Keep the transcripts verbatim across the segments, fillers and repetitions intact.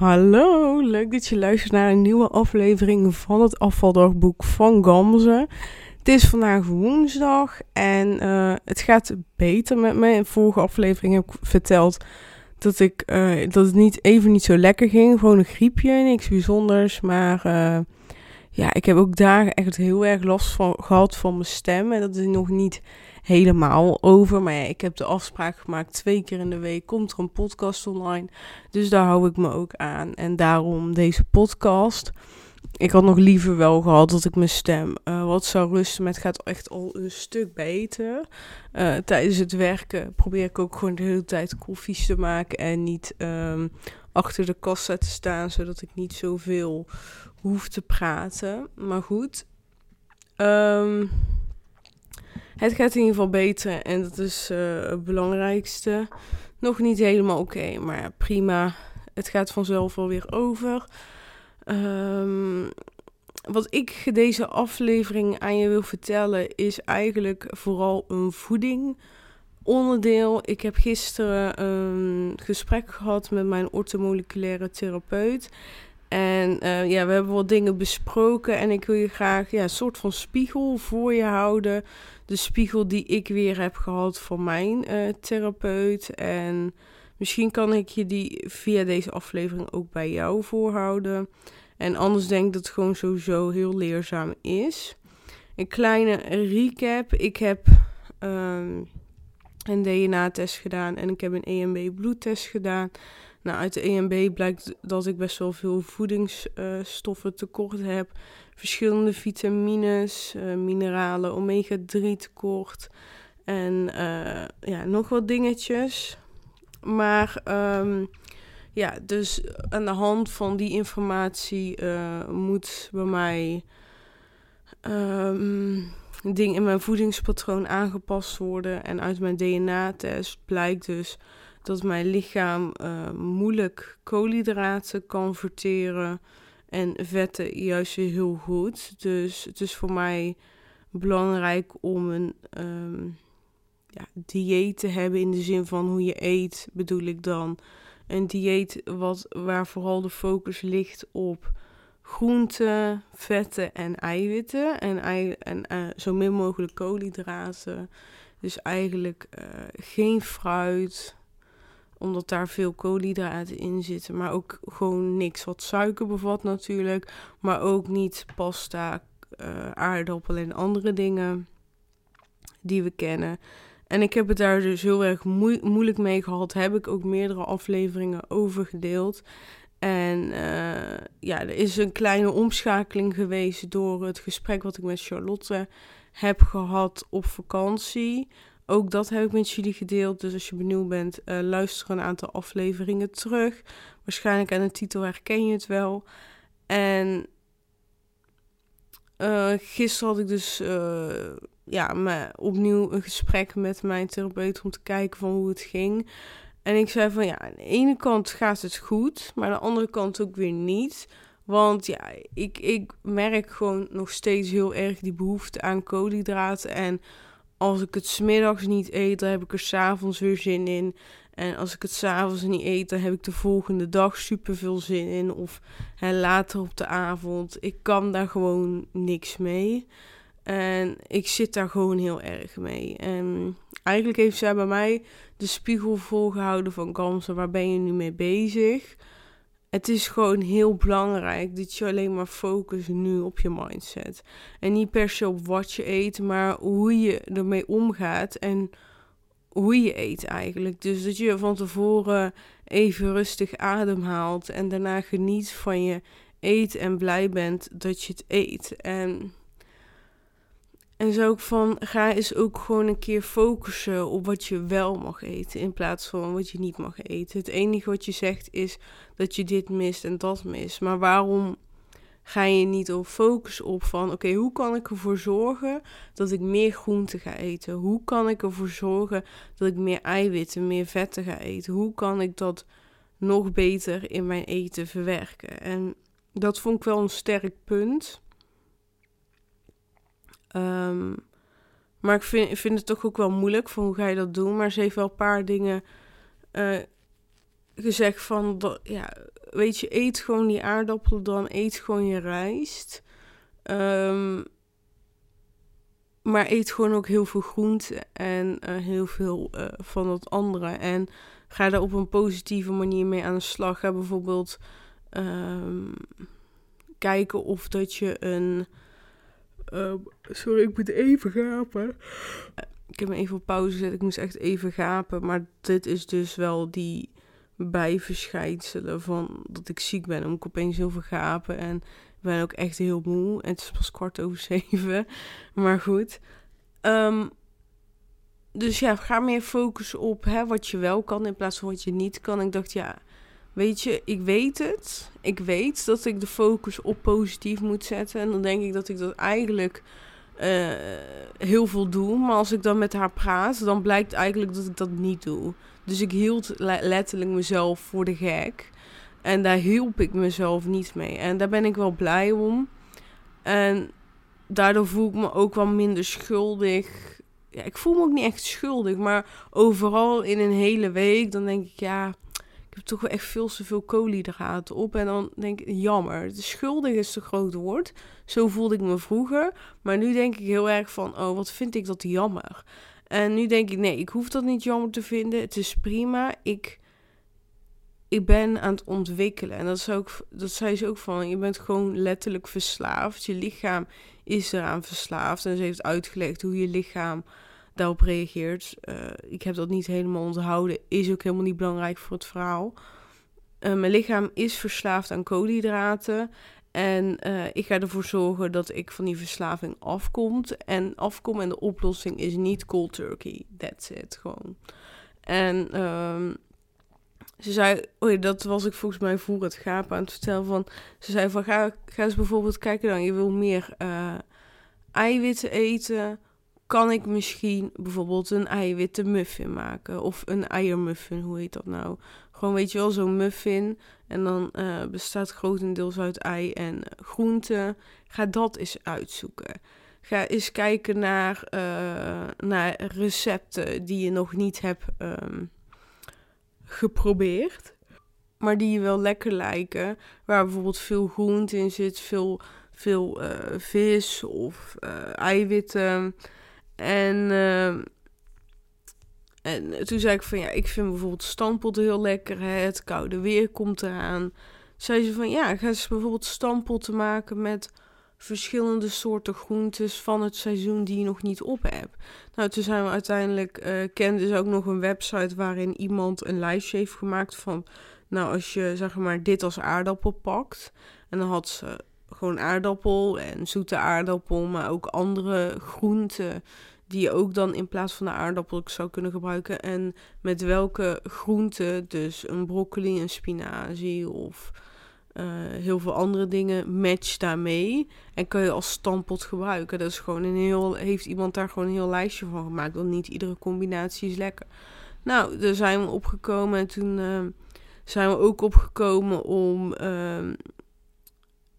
Hallo, leuk dat je luistert naar een nieuwe aflevering van het afvaldagboek van Gamze. Het is vandaag woensdag en uh, het gaat beter met me. In de vorige aflevering heb ik verteld dat, ik, uh, dat het niet, even niet zo lekker ging. Gewoon een griepje, niks bijzonders. Maar uh, ja, ik heb ook dagen echt heel erg last van, gehad van mijn stem. En dat is nog niet helemaal over. Maar ja, ik heb de afspraak gemaakt. Twee keer in de week komt er een podcast online. Dus daar hou ik me ook aan. En daarom deze podcast. Ik had nog liever wel gehad dat ik mijn stem uh, wat zou rusten. Maar het gaat echt al een stuk beter. Uh, tijdens het werken probeer ik ook gewoon de hele tijd koffies te maken. En niet um, achter de kassa te staan. Zodat ik niet zoveel hoef te praten. Maar goed. Um, het gaat in ieder geval beter. En dat is uh, het belangrijkste. Nog niet helemaal oké. Okay, maar prima. Het gaat vanzelf alweer over. Um, wat ik deze aflevering aan je wil vertellen is eigenlijk vooral een voeding onderdeel. Ik heb gisteren een gesprek gehad met mijn orthomoleculaire therapeut. En uh, ja, we hebben wat dingen besproken en ik wil je graag ja, een soort van spiegel voor je houden. De spiegel die ik weer heb gehad van mijn uh, therapeut en... Misschien kan ik je die via deze aflevering ook bij jou voorhouden. En anders denk ik dat het gewoon sowieso heel leerzaam is. Een kleine recap. Ik heb um, een D N A-test gedaan en ik heb een E M B bloedtest gedaan. Nou, uit de E M B blijkt dat ik best wel veel voedingsstoffen uh, tekort heb. Verschillende vitamines, uh, mineralen, omega drie tekort en uh, ja, nog wat dingetjes... Maar um, ja, dus aan de hand van die informatie uh, moet bij mij um, ding in mijn voedingspatroon aangepast worden. En uit mijn D N A-test blijkt dus dat mijn lichaam uh, moeilijk koolhydraten kan verteren en vetten juist weer heel goed. Dus het is voor mij belangrijk om een... Um, Ja, dieet te hebben in de zin van hoe je eet, bedoel ik dan. Een dieet wat, waar vooral de focus ligt op groenten, vetten en eiwitten. En, ei, en uh, zo min mogelijk koolhydraten. Dus eigenlijk uh, geen fruit, omdat daar veel koolhydraten in zitten. Maar ook gewoon niks wat suiker bevat natuurlijk. Maar ook niet pasta, uh, aardappelen en andere dingen die we kennen. En ik heb het daar dus heel erg moe- moeilijk mee gehad. Heb ik ook meerdere afleveringen over gedeeld. En uh, ja, er is een kleine omschakeling geweest door het gesprek wat ik met Charlotte heb gehad op vakantie. Ook dat heb ik met jullie gedeeld. Dus als je benieuwd bent, uh, luister een aantal afleveringen terug. Waarschijnlijk aan de titel herken je het wel. En uh, gisteren had ik dus... Uh, Ja, maar opnieuw een gesprek met mijn therapeut om te kijken van hoe het ging. En ik zei van ja, aan de ene kant gaat het goed, maar aan de andere kant ook weer niet. Want ja, ik, ik merk gewoon nog steeds heel erg die behoefte aan koolhydraten. En als ik het 's middags niet eet, dan heb ik er 's avonds weer zin in. En als ik het 's avonds niet eet, dan heb ik de volgende dag superveel zin in. Of hè, later op de avond. Ik kan daar gewoon niks mee. En ik zit daar gewoon heel erg mee. En eigenlijk heeft zij bij mij de spiegel volgehouden van Gamze, waar ben je nu mee bezig? Het is gewoon heel belangrijk dat je alleen maar focust nu op je mindset. En niet per se op wat je eet, maar hoe je ermee omgaat en hoe je eet eigenlijk. Dus dat je van tevoren even rustig ademhaalt en daarna geniet van je eet en blij bent dat je het eet. En... En zo ook van, ga eens ook gewoon een keer focussen op wat je wel mag eten in plaats van wat je niet mag eten. Het enige wat je zegt is dat je dit mist en dat mist. Maar waarom ga je niet op focus op van, oké, okay, hoe kan ik ervoor zorgen dat ik meer groente ga eten? Hoe kan ik ervoor zorgen dat ik meer eiwitten, meer vetten ga eten? Hoe kan ik dat nog beter in mijn eten verwerken? En dat vond ik wel een sterk punt. Um, maar ik vind, vind het toch ook wel moeilijk van hoe ga je dat doen. Maar ze heeft wel een paar dingen uh, gezegd van dat, ja, weet je, eet gewoon die aardappel dan, eet gewoon je rijst. Um, maar eet gewoon ook heel veel groente en uh, heel veel uh, van dat andere. En ga daar op een positieve manier mee aan de slag. Ga bijvoorbeeld um, kijken of dat je een... Um, sorry, ik moet even gapen. Ik heb me even op pauze gezet, ik moest echt even gapen. Maar dit is dus wel die bijverschijnselen van dat ik ziek ben. Omdat ik opeens heel veel gapen en ik ben ook echt heel moe. En het is pas kwart over zeven, maar goed. Um, dus ja, ga meer focussen op hè, wat je wel kan in plaats van wat je niet kan. Ik dacht, ja, weet je, ik weet het. Ik weet dat ik de focus op positief moet zetten. En dan denk ik dat ik dat eigenlijk... Uh, heel veel doe, maar als ik dan met haar praat, dan blijkt eigenlijk dat ik dat niet doe. Dus ik hield le- letterlijk mezelf voor de gek. En daar hielp ik mezelf niet mee. En daar ben ik wel blij om. En daardoor voel ik me ook wel minder schuldig. Ja, ik voel me ook niet echt schuldig, maar overal in een hele week, dan denk ik, ja, ik heb toch wel echt veel te veel koolhydraten op. En dan denk ik, jammer. Schuldig is te groot woord. Zo voelde ik me vroeger. Maar nu denk ik heel erg van, oh, wat vind ik dat jammer. En nu denk ik, nee, ik hoef dat niet jammer te vinden. Het is prima. Ik, ik ben aan het ontwikkelen. En dat, is ook, dat zei ze ook van, je bent gewoon letterlijk verslaafd. Je lichaam is eraan verslaafd. En ze heeft uitgelegd hoe je lichaam... daarop reageert. Uh, ik heb dat niet helemaal onthouden. Is ook helemaal niet belangrijk voor het verhaal. Uh, mijn lichaam is verslaafd aan koolhydraten. En uh, ik ga ervoor zorgen dat ik van die verslaving afkomt. En afkom en de oplossing is niet cold turkey. That's it. Gewoon. En um, ze zei... Oh ja, dat was ik volgens mij voor het gapen aan het vertellen van... Ze zei van ga, ga eens bijvoorbeeld kijken dan. Je wil meer uh, eiwitten eten... Kan ik misschien bijvoorbeeld een eiwitten muffin maken? Of een eiermuffin, hoe heet dat nou? Gewoon, weet je wel, zo'n muffin. En dan uh, bestaat grotendeels uit ei en groenten. Ga dat eens uitzoeken. Ga eens kijken naar, uh, naar recepten die je nog niet hebt um, geprobeerd. Maar die je wel lekker lijken. Waar bijvoorbeeld veel groente in zit, veel, veel uh, vis of uh, eiwitten... En, uh, en toen zei ik van, ja, ik vind bijvoorbeeld stamppot heel lekker. Hè? Het koude weer komt eraan. Toen zei ze van, ja, ga eens bijvoorbeeld stamppotten maken met verschillende soorten groentes van het seizoen die je nog niet op hebt. Nou, toen zijn we uiteindelijk, uh, kende dus ook nog een website waarin iemand een lijstje heeft gemaakt van, nou, als je, zeg maar, dit als aardappel pakt. En dan had ze... Gewoon aardappel en zoete aardappel, maar ook andere groenten die je ook dan in plaats van de aardappel zou kunnen gebruiken. En met welke groenten, dus een broccoli, een spinazie of uh, heel veel andere dingen, match daarmee. En kan je als stamppot gebruiken. Dat is gewoon een heel, heeft iemand daar gewoon een heel lijstje van gemaakt, want niet iedere combinatie is lekker. Nou, daar zijn we opgekomen en toen uh, zijn we ook opgekomen om... Uh,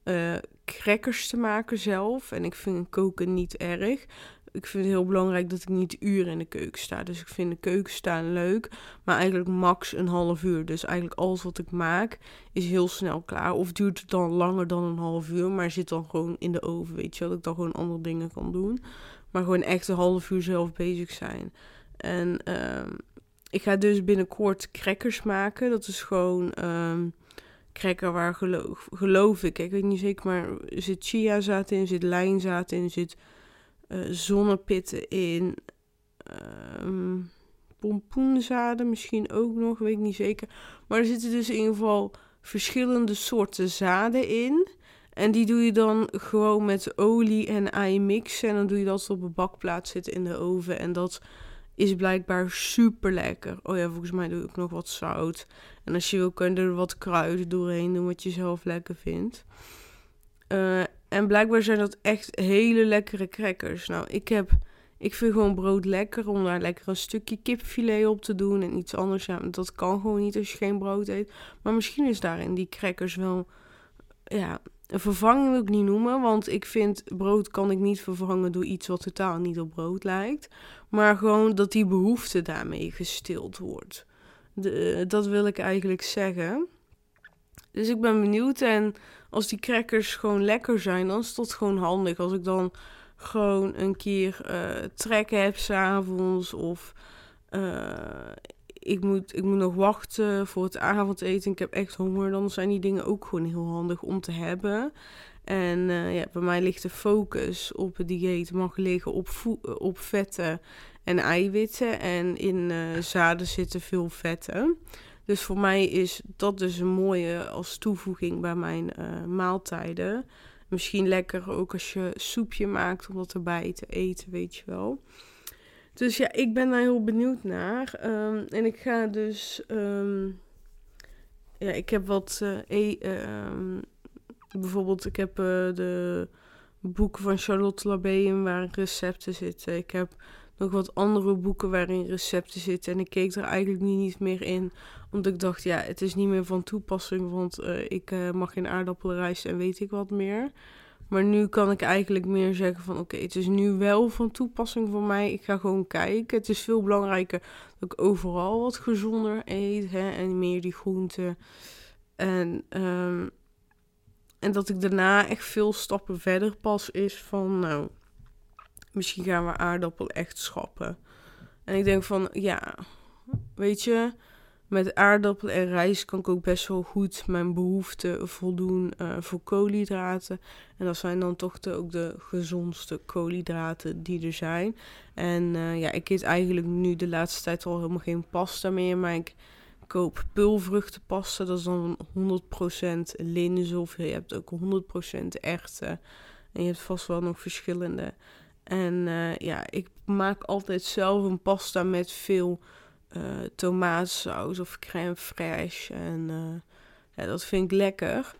Uh, crackers te maken zelf. En ik vind koken niet erg. Ik vind het heel belangrijk dat ik niet uren in de keuken sta. Dus ik vind de keuken staan leuk. Maar eigenlijk max een half uur. Dus eigenlijk alles wat ik maak is heel snel klaar. Of duurt het dan langer dan een half uur. Maar zit dan gewoon in de oven. Weet je wel. Dat ik dan gewoon andere dingen kan doen. Maar gewoon echt een half uur zelf bezig zijn. En uh, ik ga dus binnenkort crackers maken. Dat is gewoon... Uh, Cracker waar geloof, geloof ik, ik weet niet zeker, maar er zit chiazaad in, zit lijnzaad in, zit uh, zonnepitten in, um, pompoenzaden misschien ook nog, weet ik niet zeker. Maar er zitten dus in ieder geval verschillende soorten zaden in. En die doe je dan gewoon met olie en ei mixen en dan doe je dat op een bakplaat zitten in de oven en dat... is blijkbaar super lekker. Oh ja, volgens mij doe ik nog wat zout. En als je wil, kun je er wat kruiden doorheen doen wat je zelf lekker vindt. Uh, en blijkbaar zijn dat echt hele lekkere crackers. Nou, ik heb, ik vind gewoon brood lekker om daar lekker een stukje kipfilet op te doen en iets anders. Ja, dat kan gewoon niet als je geen brood eet. Maar misschien is daarin die crackers wel, ja, een vervanging wil ik niet noemen, want ik vind brood kan ik niet vervangen door iets wat totaal niet op brood lijkt. Maar gewoon dat die behoefte daarmee gestild wordt. De, dat wil ik eigenlijk zeggen. Dus ik ben benieuwd. En als die crackers gewoon lekker zijn, dan is dat gewoon handig. Als ik dan gewoon een keer uh, trek heb 's avonds of uh, ik, moet, ik moet nog wachten voor het avondeten. Ik heb echt honger. Dan zijn die dingen ook gewoon heel handig om te hebben. En uh, ja, bij mij ligt de focus op het dieet mag liggen op, vo- op vetten en eiwitten. En in uh, zaden zitten veel vetten. Dus voor mij is dat dus een mooie als toevoeging bij mijn uh, maaltijden. Misschien lekker ook als je soepje maakt om dat erbij te eten, weet je wel. Dus ja, ik ben daar heel benieuwd naar. Um, en ik ga dus... Um, ja, ik heb wat... Uh, e- uh, um, bijvoorbeeld, ik heb uh, de boeken van Charlotte Labbé waar recepten zitten. Ik heb nog wat andere boeken waarin recepten zitten. En ik keek er eigenlijk nu niet meer in. Omdat ik dacht, ja, het is niet meer van toepassing. Want uh, ik uh, mag geen aardappelen, rijst en weet ik wat meer. Maar nu kan ik eigenlijk meer zeggen van... Oké, okay, het is nu wel van toepassing voor mij. Ik ga gewoon kijken. Het is veel belangrijker dat ik overal wat gezonder eet. Hè, en meer die groenten. En... Um, En dat ik daarna echt veel stappen verder pas is van, nou, misschien gaan we aardappel echt schrappen. En ik denk van, ja, weet je, met aardappel en rijst kan ik ook best wel goed mijn behoeften voldoen uh, voor koolhydraten. En dat zijn dan toch de, ook de gezondste koolhydraten die er zijn. En uh, ja, ik eet eigenlijk nu de laatste tijd al helemaal geen pasta meer, maar ik... Ik koop peulvruchtenpasta, dat is dan honderd procent linzen of je hebt ook honderd procent echte. En je hebt vast wel nog verschillende. En uh, ja, ik maak altijd zelf een pasta met veel uh, tomaatsaus of crème fraîche. En uh, ja, dat vind ik lekker.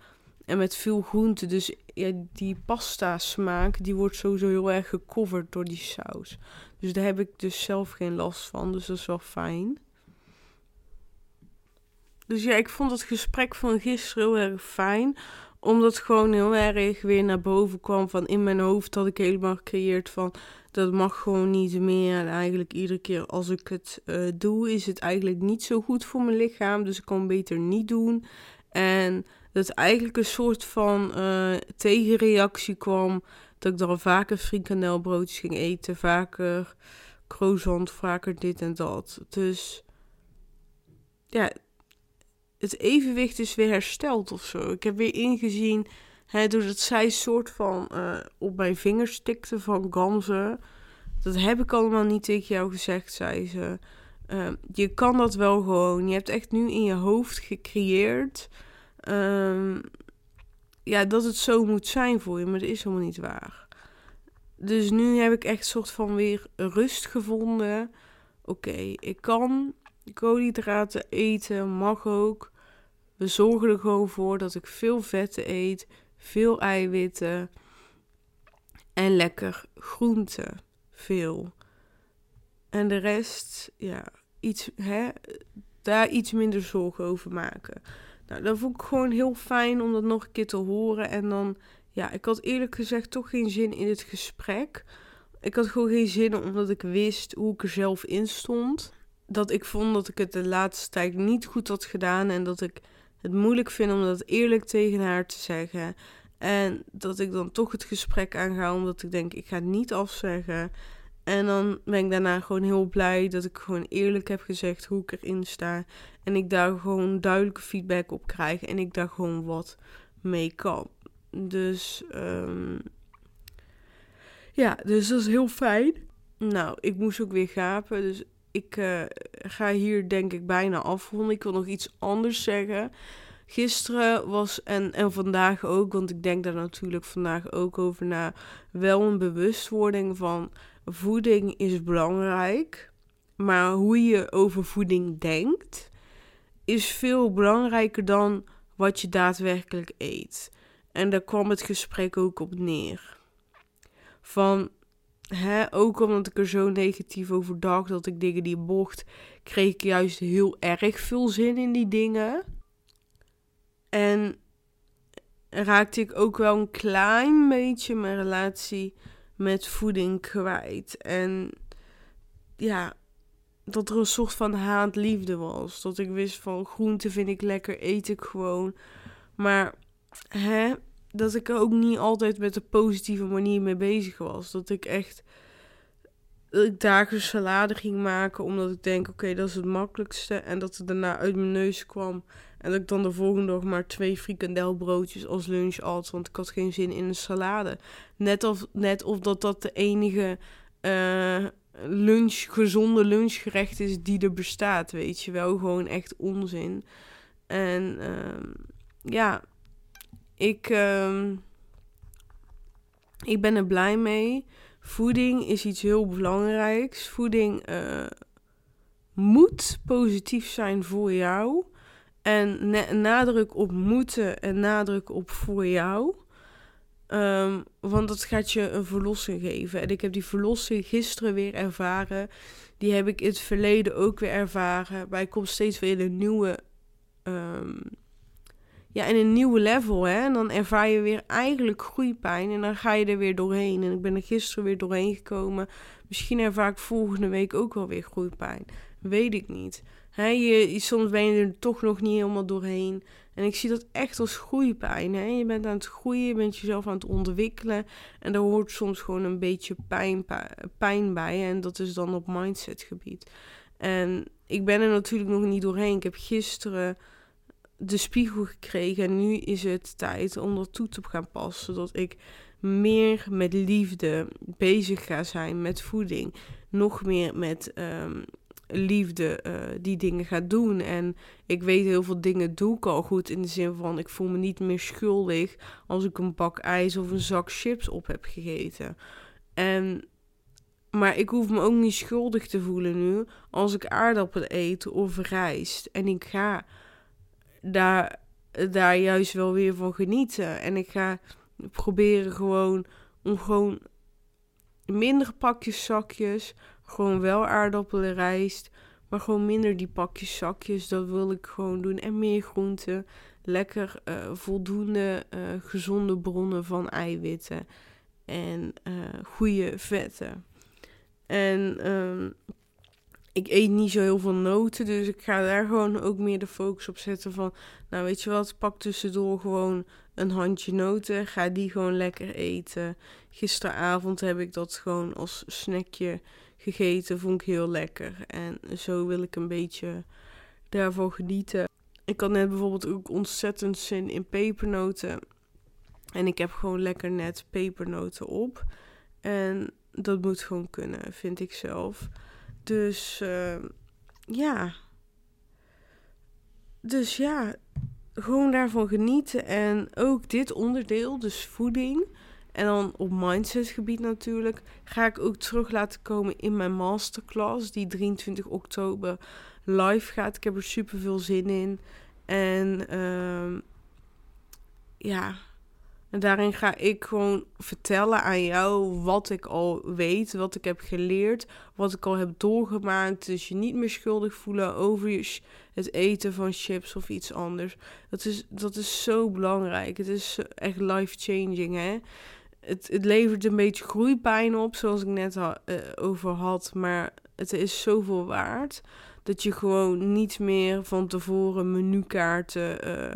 En met veel groenten, dus ja, die pasta smaak, die wordt sowieso heel erg gecoverd door die saus. Dus daar heb ik dus zelf geen last van, dus dat is wel fijn. Dus ja, ik vond het gesprek van gisteren heel erg fijn. Omdat het gewoon heel erg weer naar boven kwam. Van in mijn hoofd had ik helemaal gecreëerd van... Dat mag gewoon niet meer. En eigenlijk iedere keer als ik het uh, doe... Is het eigenlijk niet zo goed voor mijn lichaam. Dus ik kan het beter niet doen. En dat eigenlijk een soort van uh, tegenreactie kwam. Dat ik dan vaker frikandelbroodjes ging eten. Vaker croissant, vaker dit en dat. Dus ja... Het evenwicht is weer hersteld of zo. Ik heb weer ingezien, hè, doordat zij soort van uh, op mijn vingers tikte van Gamze. Dat heb ik allemaal niet tegen jou gezegd, zei ze. Uh, je kan dat wel gewoon. Je hebt echt nu in je hoofd gecreëerd um, ja, dat het zo moet zijn voor je. Maar dat is helemaal niet waar. Dus nu heb ik echt soort van weer rust gevonden. Oké, okay, ik kan... koolhydraten eten, mag ook. We zorgen er gewoon voor dat ik veel vetten eet, veel eiwitten en lekker groenten, veel. En de rest, ja, iets, hè, daar iets minder zorgen over maken. Nou, dat vond ik gewoon heel fijn om dat nog een keer te horen. En dan, ja, ik had eerlijk gezegd toch geen zin in het gesprek. Ik had gewoon geen zin omdat ik wist hoe ik er zelf in stond. Dat ik vond dat ik het de laatste tijd niet goed had gedaan. En dat ik het moeilijk vind om dat eerlijk tegen haar te zeggen. En dat ik dan toch het gesprek aanga. Omdat ik denk, ik ga het niet afzeggen. En dan ben ik daarna gewoon heel blij dat ik gewoon eerlijk heb gezegd hoe ik erin sta. En ik daar gewoon duidelijke feedback op krijg. En ik daar gewoon wat mee kan. Dus um... ja, dus dat is heel fijn. Nou, ik moest ook weer gapen. Dus... Ik uh, ga hier denk ik bijna afronden. Ik wil nog iets anders zeggen. Gisteren was en, en vandaag ook, want ik denk daar natuurlijk vandaag ook over na. Wel een bewustwording van voeding is belangrijk. Maar hoe je over voeding denkt is veel belangrijker dan wat je daadwerkelijk eet. En daar kwam het gesprek ook op neer. Van... He, ook omdat ik er zo negatief over dacht dat ik dingen die bocht, kreeg ik juist heel erg veel zin in die dingen. En raakte ik ook wel een klein beetje mijn relatie met voeding kwijt. En ja, dat er een soort van haatliefde was. Dat ik wist van groente vind ik lekker, eet ik gewoon. Maar hè, dat ik er ook niet altijd met de positieve manier mee bezig was. Dat ik echt dat ik dagelijks salade ging maken, omdat ik denk, oké, okay, dat is het makkelijkste. En dat het daarna uit mijn neus kwam. En dat ik dan de volgende dag maar twee frikandelbroodjes als lunch at, want ik had geen zin in een salade. Net of, net of dat dat de enige uh, lunch, gezonde lunchgerecht is die er bestaat, weet je wel. Gewoon echt onzin. En uh, ja, ik, uh, ik ben er blij mee. Voeding is iets heel belangrijks. Voeding uh, moet positief zijn voor jou. En ne- nadruk op moeten en nadruk op voor jou. Um, want dat gaat je een verlossing geven. En ik heb die verlossing gisteren weer ervaren. Die heb ik in het verleden ook weer ervaren. Maar ik kom steeds weer in een nieuwe... Um, ja, in een nieuwe level, hè. En dan ervaar je weer eigenlijk groeipijn. En dan ga je er weer doorheen. En ik ben er gisteren weer doorheen gekomen. Misschien ervaar ik volgende week ook wel weer groeipijn. Weet ik niet. He, je, soms ben je er toch nog niet helemaal doorheen. En ik zie dat echt als groeipijn. He. Je bent aan het groeien, je bent jezelf aan het ontwikkelen. En daar hoort soms gewoon een beetje pijn, pijn bij. En dat is dan op mindsetgebied. En ik ben er natuurlijk nog niet doorheen. Ik heb gisteren de spiegel gekregen. En nu is het tijd om dat toe te gaan passen. Zodat ik meer met liefde bezig ga zijn met voeding. Nog meer met... Um, liefde uh, die dingen gaat doen. En ik weet heel veel dingen doe ik al goed. In de zin van, ik voel me niet meer schuldig als ik een pak ijs of een zak chips op heb gegeten. En, maar ik hoef me ook niet schuldig te voelen nu als ik aardappelen eet of rijst. En ik ga daar, daar juist wel weer van genieten. En ik ga proberen gewoon om gewoon minder pakjes, zakjes... Gewoon wel aardappelen, rijst, maar gewoon minder die pakjes, zakjes. Dat wil ik gewoon doen. En meer groenten. Lekker uh, voldoende uh, gezonde bronnen van eiwitten. En uh, goede vetten. En um, ik eet niet zo heel veel noten. Dus ik ga daar gewoon ook meer de focus op zetten van... Nou, weet je wat, pak tussendoor gewoon een handje noten. Ga die gewoon lekker eten. Gisteravond heb ik dat gewoon als snackje... gegeten, vond ik heel lekker. En zo wil ik een beetje daarvan genieten. Ik had net bijvoorbeeld ook ontzettend zin in pepernoten. En ik heb gewoon lekker net pepernoten op. En dat moet gewoon kunnen, vind ik zelf. Dus uh, ja. Dus ja, gewoon daarvan genieten. En ook dit onderdeel, dus voeding... En dan op mindsetgebied natuurlijk ga ik ook terug laten komen in mijn masterclass die drieëntwintig oktober live gaat. Ik heb er super veel zin in. En uh, ja, en daarin ga ik gewoon vertellen aan jou wat ik al weet, wat ik heb geleerd, wat ik al heb doorgemaakt. Dus je niet meer schuldig voelen over het eten van chips of iets anders. Dat is, dat is zo belangrijk. Het is echt life-changing, hè. Het, het levert een beetje groeipijn op, zoals ik net ha- uh, over had. Maar het is zoveel waard dat je gewoon niet meer van tevoren menukaarten uh,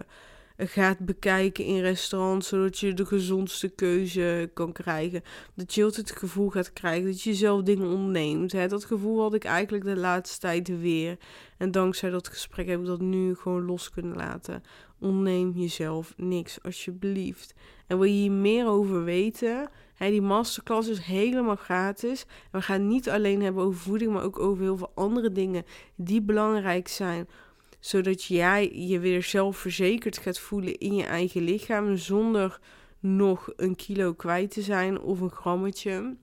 gaat bekijken in restaurants. Zodat je de gezondste keuze kan krijgen. Dat je altijd het gevoel gaat krijgen dat je zelf dingen onderneemt. Hè? Dat gevoel had ik eigenlijk de laatste tijd weer. En dankzij dat gesprek heb ik dat nu gewoon los kunnen laten. Onderneem jezelf niks, alsjeblieft. En wil je hier meer over weten? Hè, die masterclass is helemaal gratis. En we gaan het niet alleen hebben over voeding, maar ook over heel veel andere dingen die belangrijk zijn. Zodat jij je weer zelfverzekerd gaat voelen in je eigen lichaam. Zonder nog een kilo kwijt te zijn of een grammetje.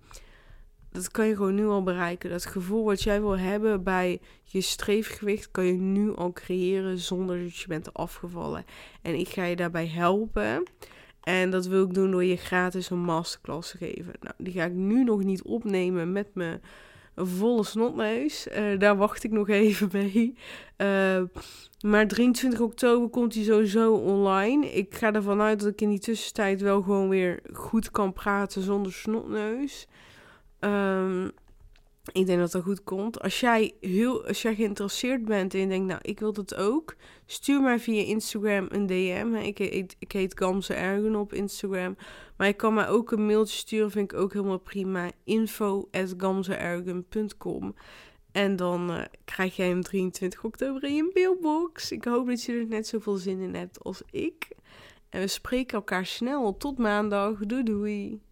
Dat kan je gewoon nu al bereiken. Dat gevoel wat jij wil hebben bij je streefgewicht kan je nu al creëren zonder dat je bent afgevallen. En ik ga je daarbij helpen. En dat wil ik doen door je gratis een masterclass te geven. Nou, die ga ik nu nog niet opnemen met mijn volle snotneus. Uh, daar wacht ik nog even mee. Uh, maar drieëntwintig oktober komt die sowieso online. Ik ga ervan uit dat ik in die tussentijd wel gewoon weer goed kan praten zonder snotneus. Um, Ik denk dat dat goed komt. Als jij, heel, als jij geïnteresseerd bent en je denkt, nou, ik wil dat ook. Stuur mij via Instagram een D M. Ik, ik, ik heet Gamze Ergun op Instagram. Maar je kan mij ook een mailtje sturen, vind ik ook helemaal prima. info at gamzeergun punt com. En dan uh, krijg jij hem drieëntwintig oktober in je mailbox. Ik hoop dat je er net zoveel zin in hebt als ik. En we spreken elkaar snel. Tot maandag. Doei doei.